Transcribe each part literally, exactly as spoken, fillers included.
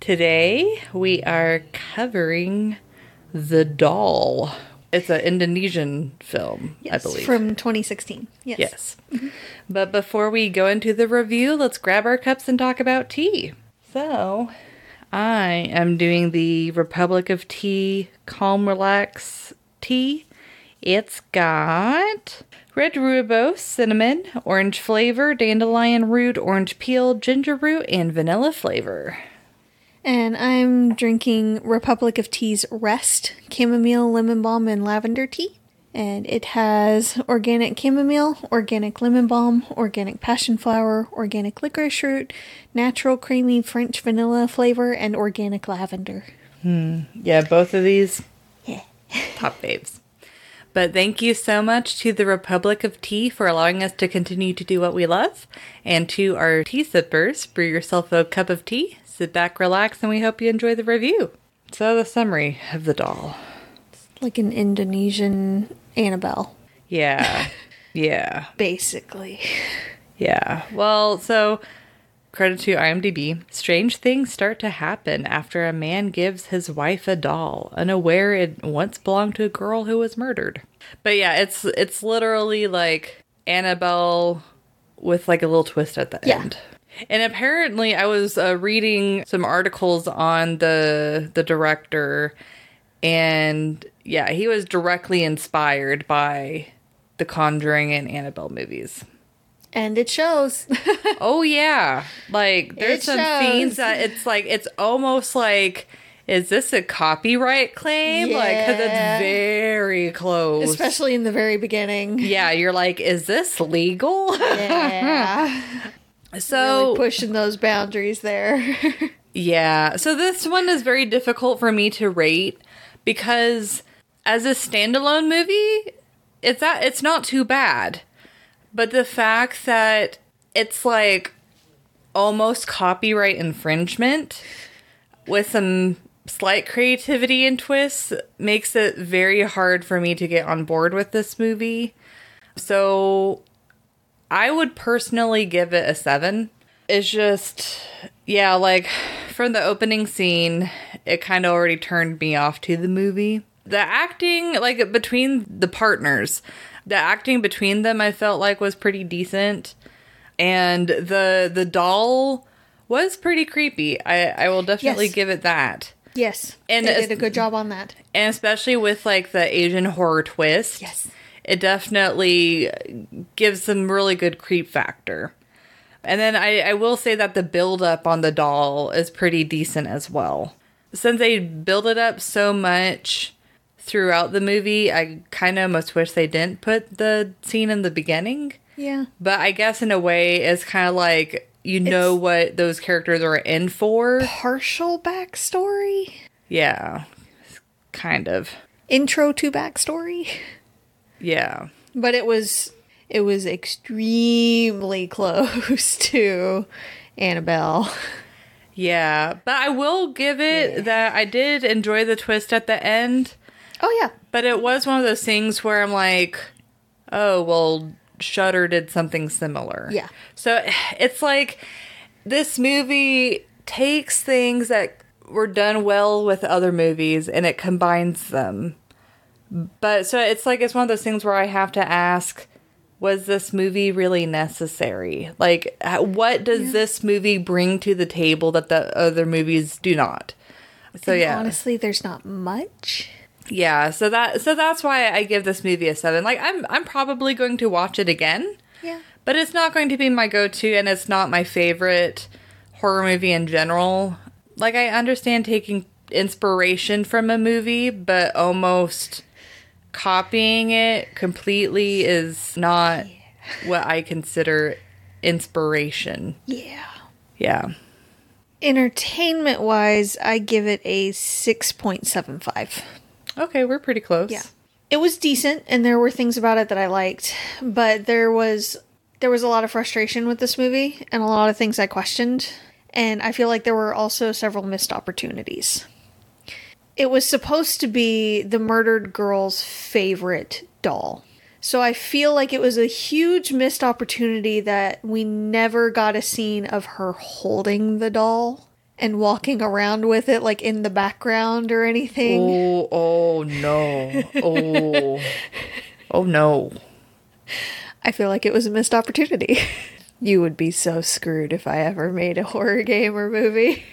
Today, we are covering The Doll. It's an Indonesian film, yes, I believe. From twenty sixteen. Yes. Yes. Mm-hmm. But before we go into the review, let's grab our cups and talk about tea. So, I am doing the Republic of Tea Calm Relax Tea. It's got red rooibos, cinnamon, orange flavor, dandelion root, orange peel, ginger root, and vanilla flavor. And I'm drinking Republic of Tea's Rest chamomile, lemon balm, and lavender tea. And it has organic chamomile, organic lemon balm, organic passion flower, organic licorice root, natural creamy French vanilla flavor, and organic lavender. Hmm. Yeah, both of these, yeah. Top faves. But thank you so much to the Republic of Tea for allowing us to continue to do what we love. And to our tea sippers, brew yourself a cup of tea. Sit back, relax, and we hope you enjoy the review. So the summary of The Doll. It's like an Indonesian Annabelle. Yeah. Yeah. Basically. Yeah. Well, so credit to IMDb. Strange things start to happen after a man gives his wife a doll, unaware it once belonged to a girl who was murdered. But yeah, it's it's literally like Annabelle with like a little twist at the yeah. end. And apparently I was uh, reading some articles on the the director, and yeah, he was directly inspired by The Conjuring and Annabelle movies. And it shows. Oh, yeah. Like, there's it some shows. Scenes that it's like, it's almost like, is this a copyright claim? Yeah. Like, because it's very close. Especially in the very beginning. Yeah, you're like, is this legal? Yeah. So really pushing those boundaries there. Yeah. So this one is very difficult for me to rate because as a standalone movie, it's that it's not too bad. But the fact that it's like almost copyright infringement with some slight creativity and twists makes it very hard for me to get on board with this movie. So I would personally give it a seven. It's just, yeah, like from the opening scene, it kind of already turned me off to the movie. The acting, like between the partners, the acting between them, I felt like was pretty decent. And the the doll was pretty creepy. I, I will definitely yes. give it that. Yes, and they did a good job on that. And especially with like the Asian horror twist. Yes. It definitely gives some really good creep factor. And then I, I will say that the build-up on the doll is pretty decent as well. Since they build it up so much throughout the movie, I kind of almost wish they didn't put the scene in the beginning. Yeah. But I guess in a way, it's kind of like, you know it's what those characters are in for. Partial backstory? Yeah. Kind of. Intro to backstory? Yeah. But it was it was extremely close to Annabelle. Yeah. But I will give it yeah. that I did enjoy the twist at the end. Oh, yeah. But it was one of those things where I'm like, oh, well, Shudder did something similar. Yeah. So it's like this movie takes things that were done well with other movies and it combines them. But so it's like it's one of those things where I have to ask, was this movie really necessary? Like, what does yeah. this movie bring to the table that the other movies do not? So, and yeah. honestly, there's not much. Yeah, so that so that's why I give this movie a seven. Like, I'm I'm probably going to watch it again. Yeah. But it's not going to be my go-to, and it's not my favorite horror movie in general. Like, I understand taking inspiration from a movie, but almost copying it completely is not yeah. what I consider inspiration. Yeah. Yeah. Entertainment wise, I give it a six point seven five. Okay, we're pretty close. Yeah. It was decent, and there were things about it that I liked, but there was there was a lot of frustration with this movie and a lot of things I questioned, and I feel like there were also several missed opportunities. It was supposed to be the murdered girl's favorite doll. So I feel like it was a huge missed opportunity that we never got a scene of her holding the doll and walking around with it, like, in the background or anything. Oh, oh no. Oh, oh no. I feel like it was a missed opportunity. You would be so screwed if I ever made a horror game or movie.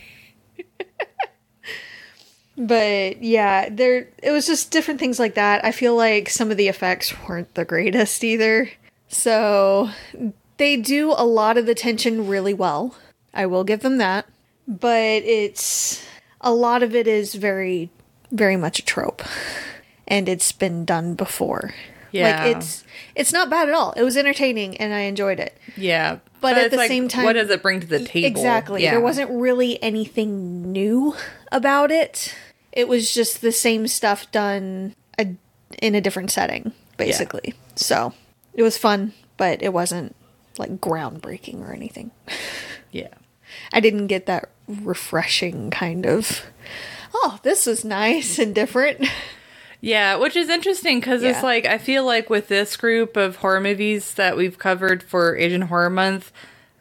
But yeah, there it was just different things like that. I feel like some of the effects weren't the greatest either. So they do a lot of the tension really well. I will give them that. But it's a lot of it is very, very much a trope. And it's been done before. Yeah. Like it's it's not bad at all. It was entertaining and I enjoyed it. Yeah. But, but at the like, same time, what does it bring to the table? Exactly. Yeah. There wasn't really anything new about it. It was just the same stuff done a, in a different setting, basically. Yeah. So it was fun, but it wasn't like groundbreaking or anything. Yeah. I didn't get that refreshing kind of, oh, this is nice and different. Yeah, which is interesting because yeah. it's like, I feel like with this group of horror movies that we've covered for Asian Horror Month,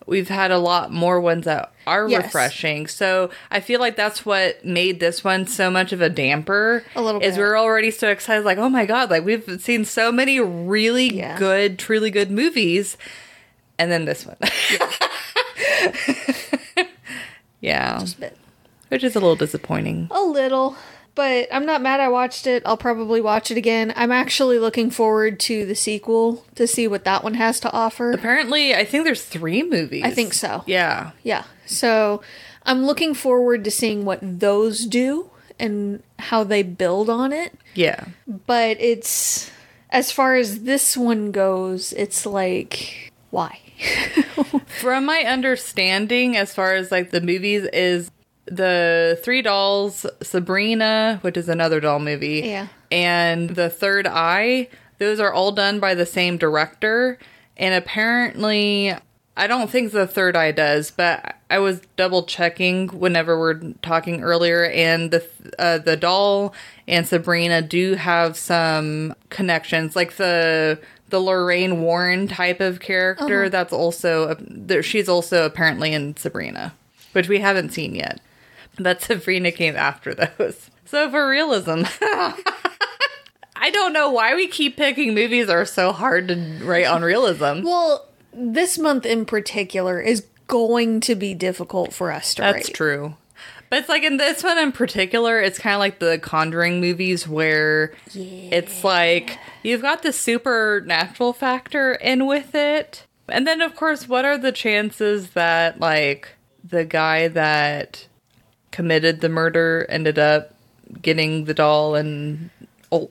we've had a lot more ones that are yes. refreshing. So I feel like that's what made this one so much of a damper. A little bit. Is we're already so excited. Like, oh my God, like we've seen so many really yeah. good, truly good movies. And then this one. Yeah. yeah. Just a bit. Which is a little disappointing. A little. But I'm not mad I watched it. I'll probably watch it again. I'm actually looking forward to the sequel to see what that one has to offer. Apparently, I think there's three movies. I think so. Yeah. Yeah. So I'm looking forward to seeing what those do and how they build on it. Yeah. But it's, as far as this one goes, it's like, why? From my understanding, as far as like the movies is, the Three Dolls, Sabrina, which is another doll movie, yeah. and The Third Eye, those are all done by the same director. And apparently, I don't think The Third Eye does, but I was double checking whenever we're talking earlier, and the uh, the doll and Sabrina do have some connections, like the the Lorraine Warren type of character. Uh-huh. That's also a, she's also apparently in Sabrina, which we haven't seen yet. But Sabrina came after those. So for realism, I don't know why we keep picking movies that are so hard to write on realism. Well, this month in particular is going to be difficult for us to That's write. That's true. But it's like in this one in particular, it's kind of like the Conjuring movies where yeah. it's like you've got the supernatural factor in with it. And then, of course, what are the chances that like the guy that committed the murder ended up getting the doll and all,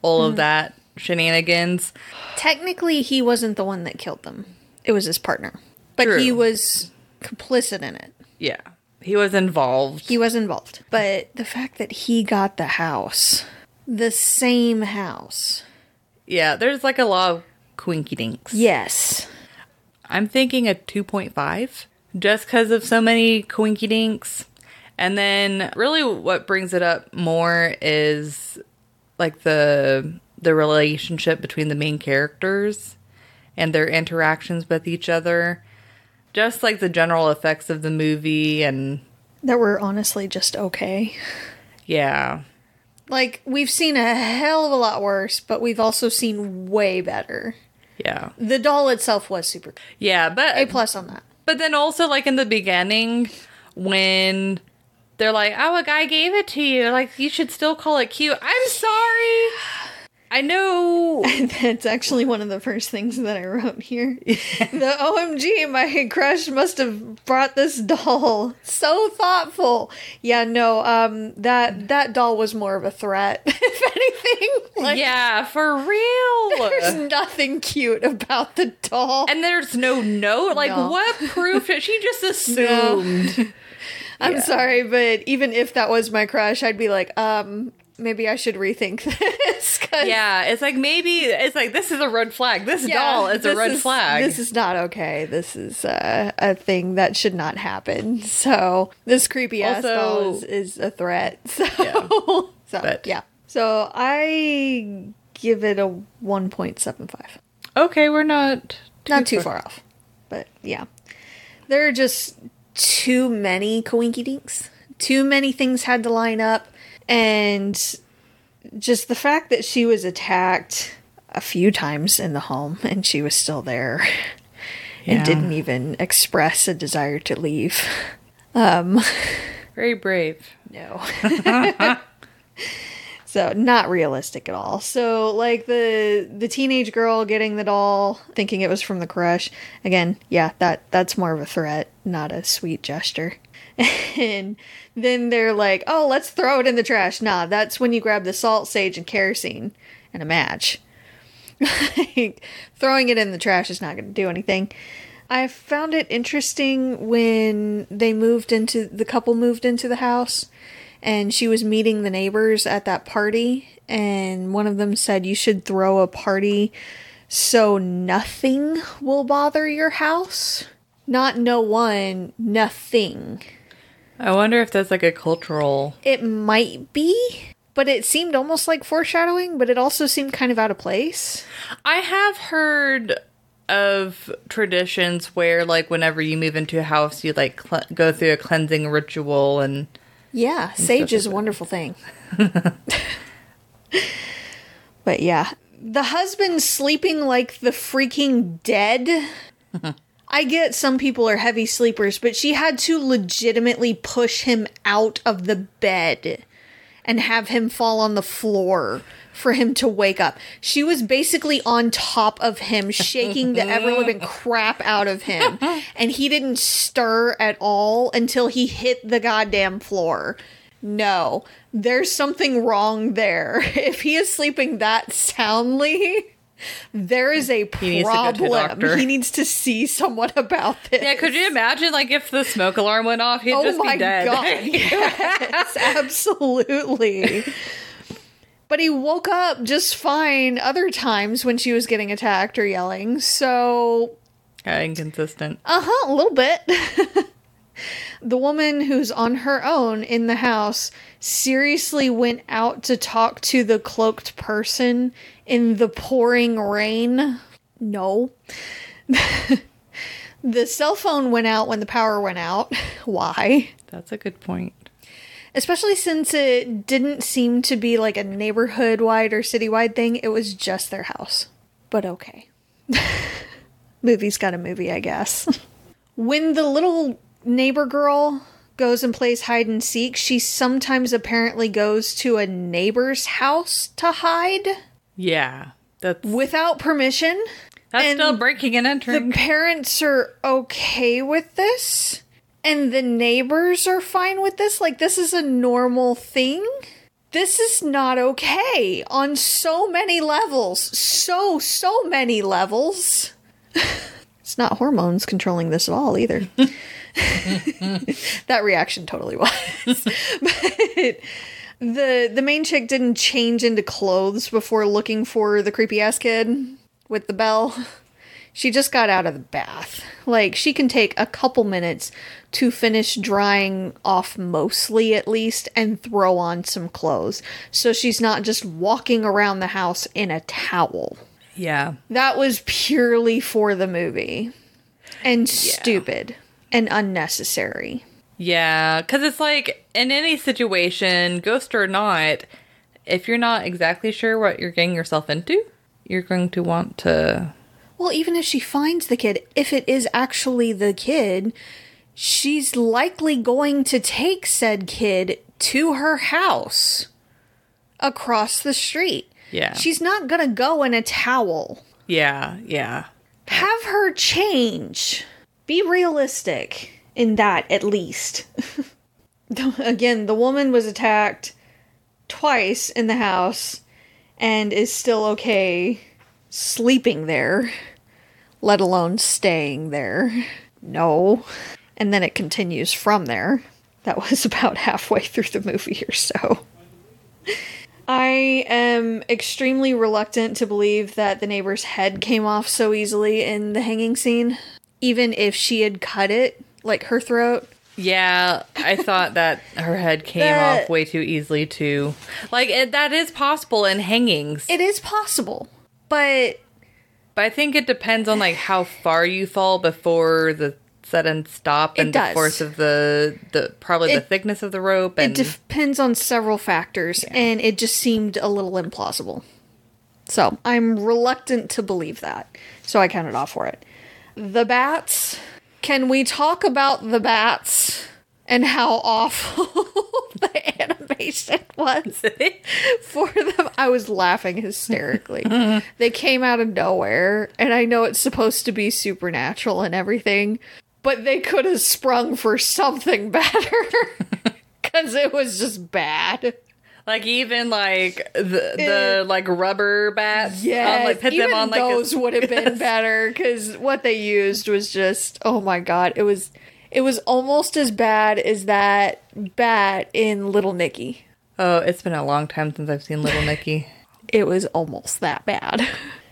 all mm. of that shenanigans. Technically, he wasn't the one that killed them. It was his partner. But True. He was complicit in it. Yeah. He was involved. He was involved. But the fact that he got the house, the same house. Yeah, there's like a lot of quinky-dinks. Yes. I'm thinking a two point five just because of so many quinky-dinks. And then really what brings it up more is like the the relationship between the main characters and their interactions with each other. Just like the general effects of the movie and that were honestly just okay. Yeah. Like we've seen a hell of a lot worse, but we've also seen way better. Yeah. The doll itself was super. Yeah, but A plus on that. But then also like in the beginning when they're like, oh, a guy gave it to you. Like, you should still call it cute. I'm sorry. I know. That's actually one of the first things that I wrote here. Yeah. The O M G, my crush must have brought this doll. So thoughtful. Yeah, no, um, that that doll was more of a threat, if anything. Like, yeah, for real. There's nothing cute about the doll. And there's no note. Like, no. What proof? She just assumed. No. I'm yeah. sorry, but even if that was my crush, I'd be like, um, maybe I should rethink this. Cause yeah, it's like, maybe, it's like, this is a red flag. This yeah, doll is this a red is, flag. This is not okay. This is uh, a thing that should not happen. So this creepy ass doll is, is a threat. So, yeah. so but. yeah. So I give it a one point seven five. Okay, we're not too not too far, far off. But yeah. There are just too many coinkydinks. Too many things had to line up. And just the fact that she was attacked a few times in the home and she was still there yeah. and didn't even express a desire to leave. Um, Very brave. No. So not realistic at all. So like the the teenage girl getting the doll, thinking it was from the crush. Again, yeah, that that's more of a threat, not a sweet gesture. And then they're like, oh, let's throw it in the trash. Nah, that's when you grab the salt, sage, and kerosene and a match. Like, throwing it in the trash is not going to do anything. I found it interesting when they moved into, the couple moved into the house and she was meeting the neighbors at that party. And one of them said, you should throw a party so nothing will bother your house. Not no one, nothing. I wonder if that's like a cultural... It might be, but it seemed almost like foreshadowing, but it also seemed kind of out of place. I have heard of traditions where like whenever you move into a house, you like cl- go through a cleansing ritual and... Yeah, and sage is like a wonderful thing. But yeah. The husband sleeping like the freaking dead... I get some people are heavy sleepers, but she had to legitimately push him out of the bed and have him fall on the floor for him to wake up. She was basically on top of him, shaking the ever-living crap out of him. And he didn't stir at all until he hit the goddamn floor. No, there's something wrong there. If he is sleeping that soundly... There is a problem. He needs to, go to a doctor. He needs to see someone about this. Yeah, could you imagine, like, if the smoke alarm went off, he'd oh just be dead. Oh my god, yes, absolutely. But he woke up just fine other times when she was getting attacked or yelling, so... Yeah, inconsistent. Uh-huh, a little bit. The woman who's on her own in the house seriously went out to talk to the cloaked person in the pouring rain. No. The cell phone went out when the power went out. Why? That's a good point. Especially since it didn't seem to be like a neighborhood-wide or city-wide thing. It was just their house. But okay. Movie's got a movie, I guess. When the little... neighbor girl goes and plays hide and seek, she sometimes apparently goes to a neighbor's house to hide. Yeah. That's without permission. That's and still breaking and entering. The parents are okay with this. And the neighbors are fine with this. Like, this is a normal thing. This is not okay on so many levels. So, so many levels. It's not hormones controlling this at all either. That reaction totally was. But the the main chick didn't change into clothes before looking for the creepy ass kid with the bell. She just got out of the bath. Like, she can take a couple minutes to finish drying off mostly, at least, and throw on some clothes. So she's not just walking around the house in a towel. Yeah. That was purely for the movie. And yeah. stupid. And unnecessary. Yeah, because it's like, in any situation, ghost or not, if you're not exactly sure what you're getting yourself into, you're going to want to... Well, even if she finds the kid, if it is actually the kid, she's likely going to take said kid to her house across the street. Yeah. She's not going to go in a towel. Yeah, yeah. Have her change. Be realistic in that, at least. Again, the woman was attacked twice in the house and is still okay sleeping there, let alone staying there. No. And then it continues from there. That was about halfway through the movie or so. I am extremely reluctant to believe that the neighbor's head came off so easily in the hanging scene, even if she had cut it, like her throat. Yeah, I thought that her head came that, off way too easily, too. Like, it, that is possible in hangings. It is possible, but... But I think it depends on, like, how far you fall before the sudden stop and the force of the... the probably it, the thickness of the rope. And it depends on several factors, yeah. And it just seemed a little implausible. So, I'm reluctant to believe that, so I counted off for it. The bats... Can we talk about the bats and how awful the animation was for them? I was laughing hysterically. They came out of nowhere, and I know it's supposed to be supernatural and everything, but they could have sprung for something better because it was just bad. Like, even, like, the, the it, like, rubber bats. Yeah, um, like, put even them on, like, those a, would have been better, because what they used was just, oh, my God. It was it was almost as bad as that bat in Little Nicky. Oh, it's been a long time since I've seen Little Nicky. It was almost that bad.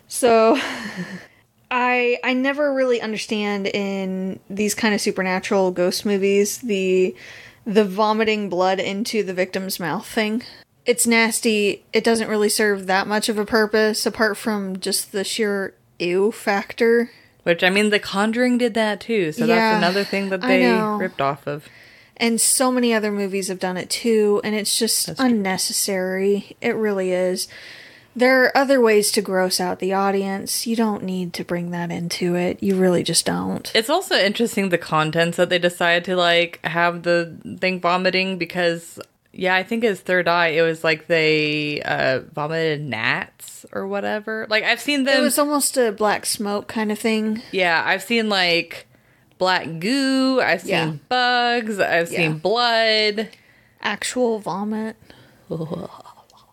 So, I, I never really understand in these kind of supernatural ghost movies the... The vomiting blood into the victim's mouth thing. It's nasty. It doesn't really serve that much of a purpose, apart from just the sheer ew factor. Which, I mean, The Conjuring did that too, so yeah, that's another thing that they ripped off of. And so many other movies have done it too, and it's just that's unnecessary. True. It really is. There are other ways to gross out the audience. You don't need to bring that into it. You really just don't. It's also interesting the contents that they decide to, like, have the thing vomiting because, yeah, I think it's Third Eye. It was like they uh, vomited gnats or whatever. Like, I've seen them. It was almost a black smoke kind of thing. Yeah, I've seen, like, black goo. I've seen yeah. bugs. I've yeah. seen blood. Actual vomit. Ugh.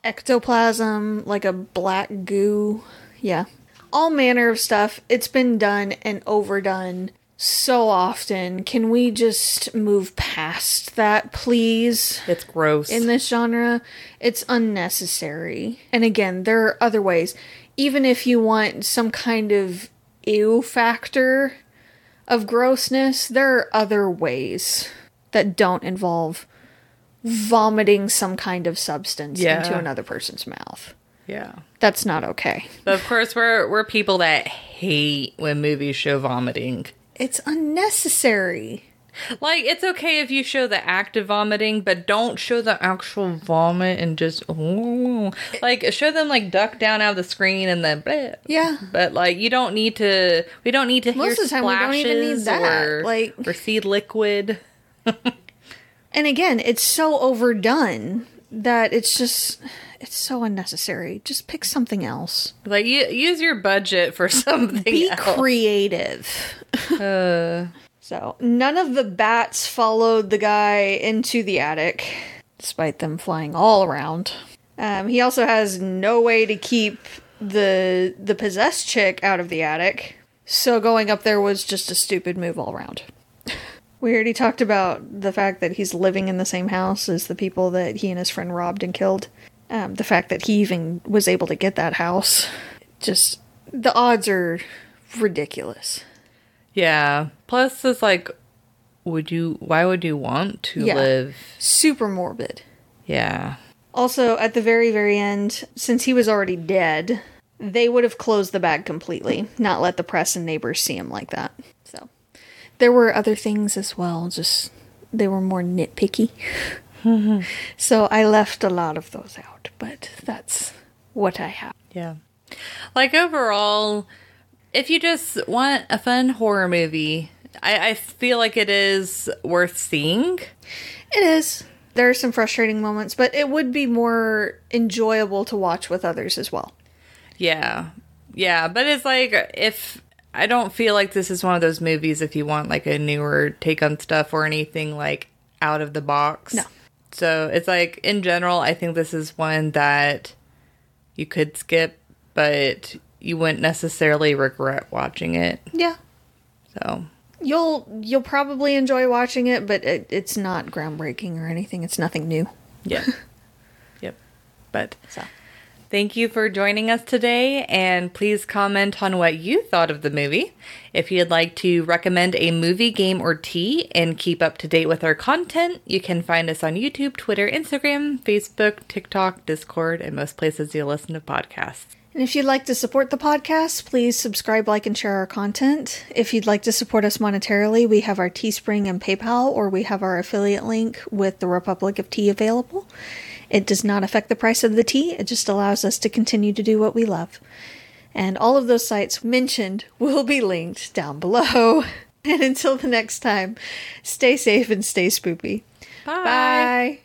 Ectoplasm, like a black goo. Yeah. All manner of stuff. It's been done and overdone so often. Can we just move past that, please? It's gross. In this genre, it's unnecessary. And again, there are other ways. Even if you want some kind of ew factor of grossness, there are other ways that don't involve vomiting some kind of substance yeah. into another person's mouth. Yeah. That's not okay. But of course, we're we're people that hate when movies show vomiting. It's unnecessary. Like, it's okay if you show the act of vomiting, but don't show the actual vomit and just, ooh. Like, show them, like, duck down out of the screen and then, bleh. Yeah. But, like, you don't need to, we don't need to Most hear splashes of the time, we don't even need that. Or, like, or see liquid. And again, it's so overdone that it's just, it's so unnecessary. Just pick something else. Like, you, use your budget for something Be else. creative. uh. So, none of the bats followed the guy into the attic, despite them flying all around. Um, he also has no way to keep the the possessed chick out of the attic. So, going up there was just a stupid move all around. We already talked about the fact that he's living in the same house as the people that he and his friend robbed and killed. Um, the fact that he even was able to get that house. Just, the odds are ridiculous. Yeah. Plus, it's like, would you, why would you want to yeah. live? Super morbid. Yeah. Also, at the very, very end, since he was already dead, they would have closed the bag completely. Not let the press and neighbors see him like that. So... There were other things as well, just they were more nitpicky. Mm-hmm. So I left a lot of those out, but that's what I have. Yeah. Like, overall, if you just want a fun horror movie, I, I feel like it is worth seeing. It is. There are some frustrating moments, but it would be more enjoyable to watch with others as well. Yeah. Yeah, but it's like, if... I don't feel like this is one of those movies if you want, like, a newer take on stuff or anything, like, out of the box. No. So, it's like, in general, I think this is one that you could skip, but you wouldn't necessarily regret watching it. Yeah. So. you'll you'll probably enjoy watching it, but it, it's not groundbreaking or anything. It's nothing new. Yeah. Yep. But so, thank you for joining us today, and please comment on what you thought of the movie. If you'd like to recommend a movie, game, or tea and keep up to date with our content, you can find us on YouTube, Twitter, Instagram, Facebook, TikTok, Discord, and most places you listen to podcasts. And if you'd like to support the podcast, please subscribe, like, and share our content. If you'd like to support us monetarily, we have our Teespring and PayPal, or we have our affiliate link with the Republic of Tea available. It does not affect the price of the tea. It just allows us to continue to do what we love. And all of those sites mentioned will be linked down below. And until the next time, stay safe and stay spoopy. Bye. Bye.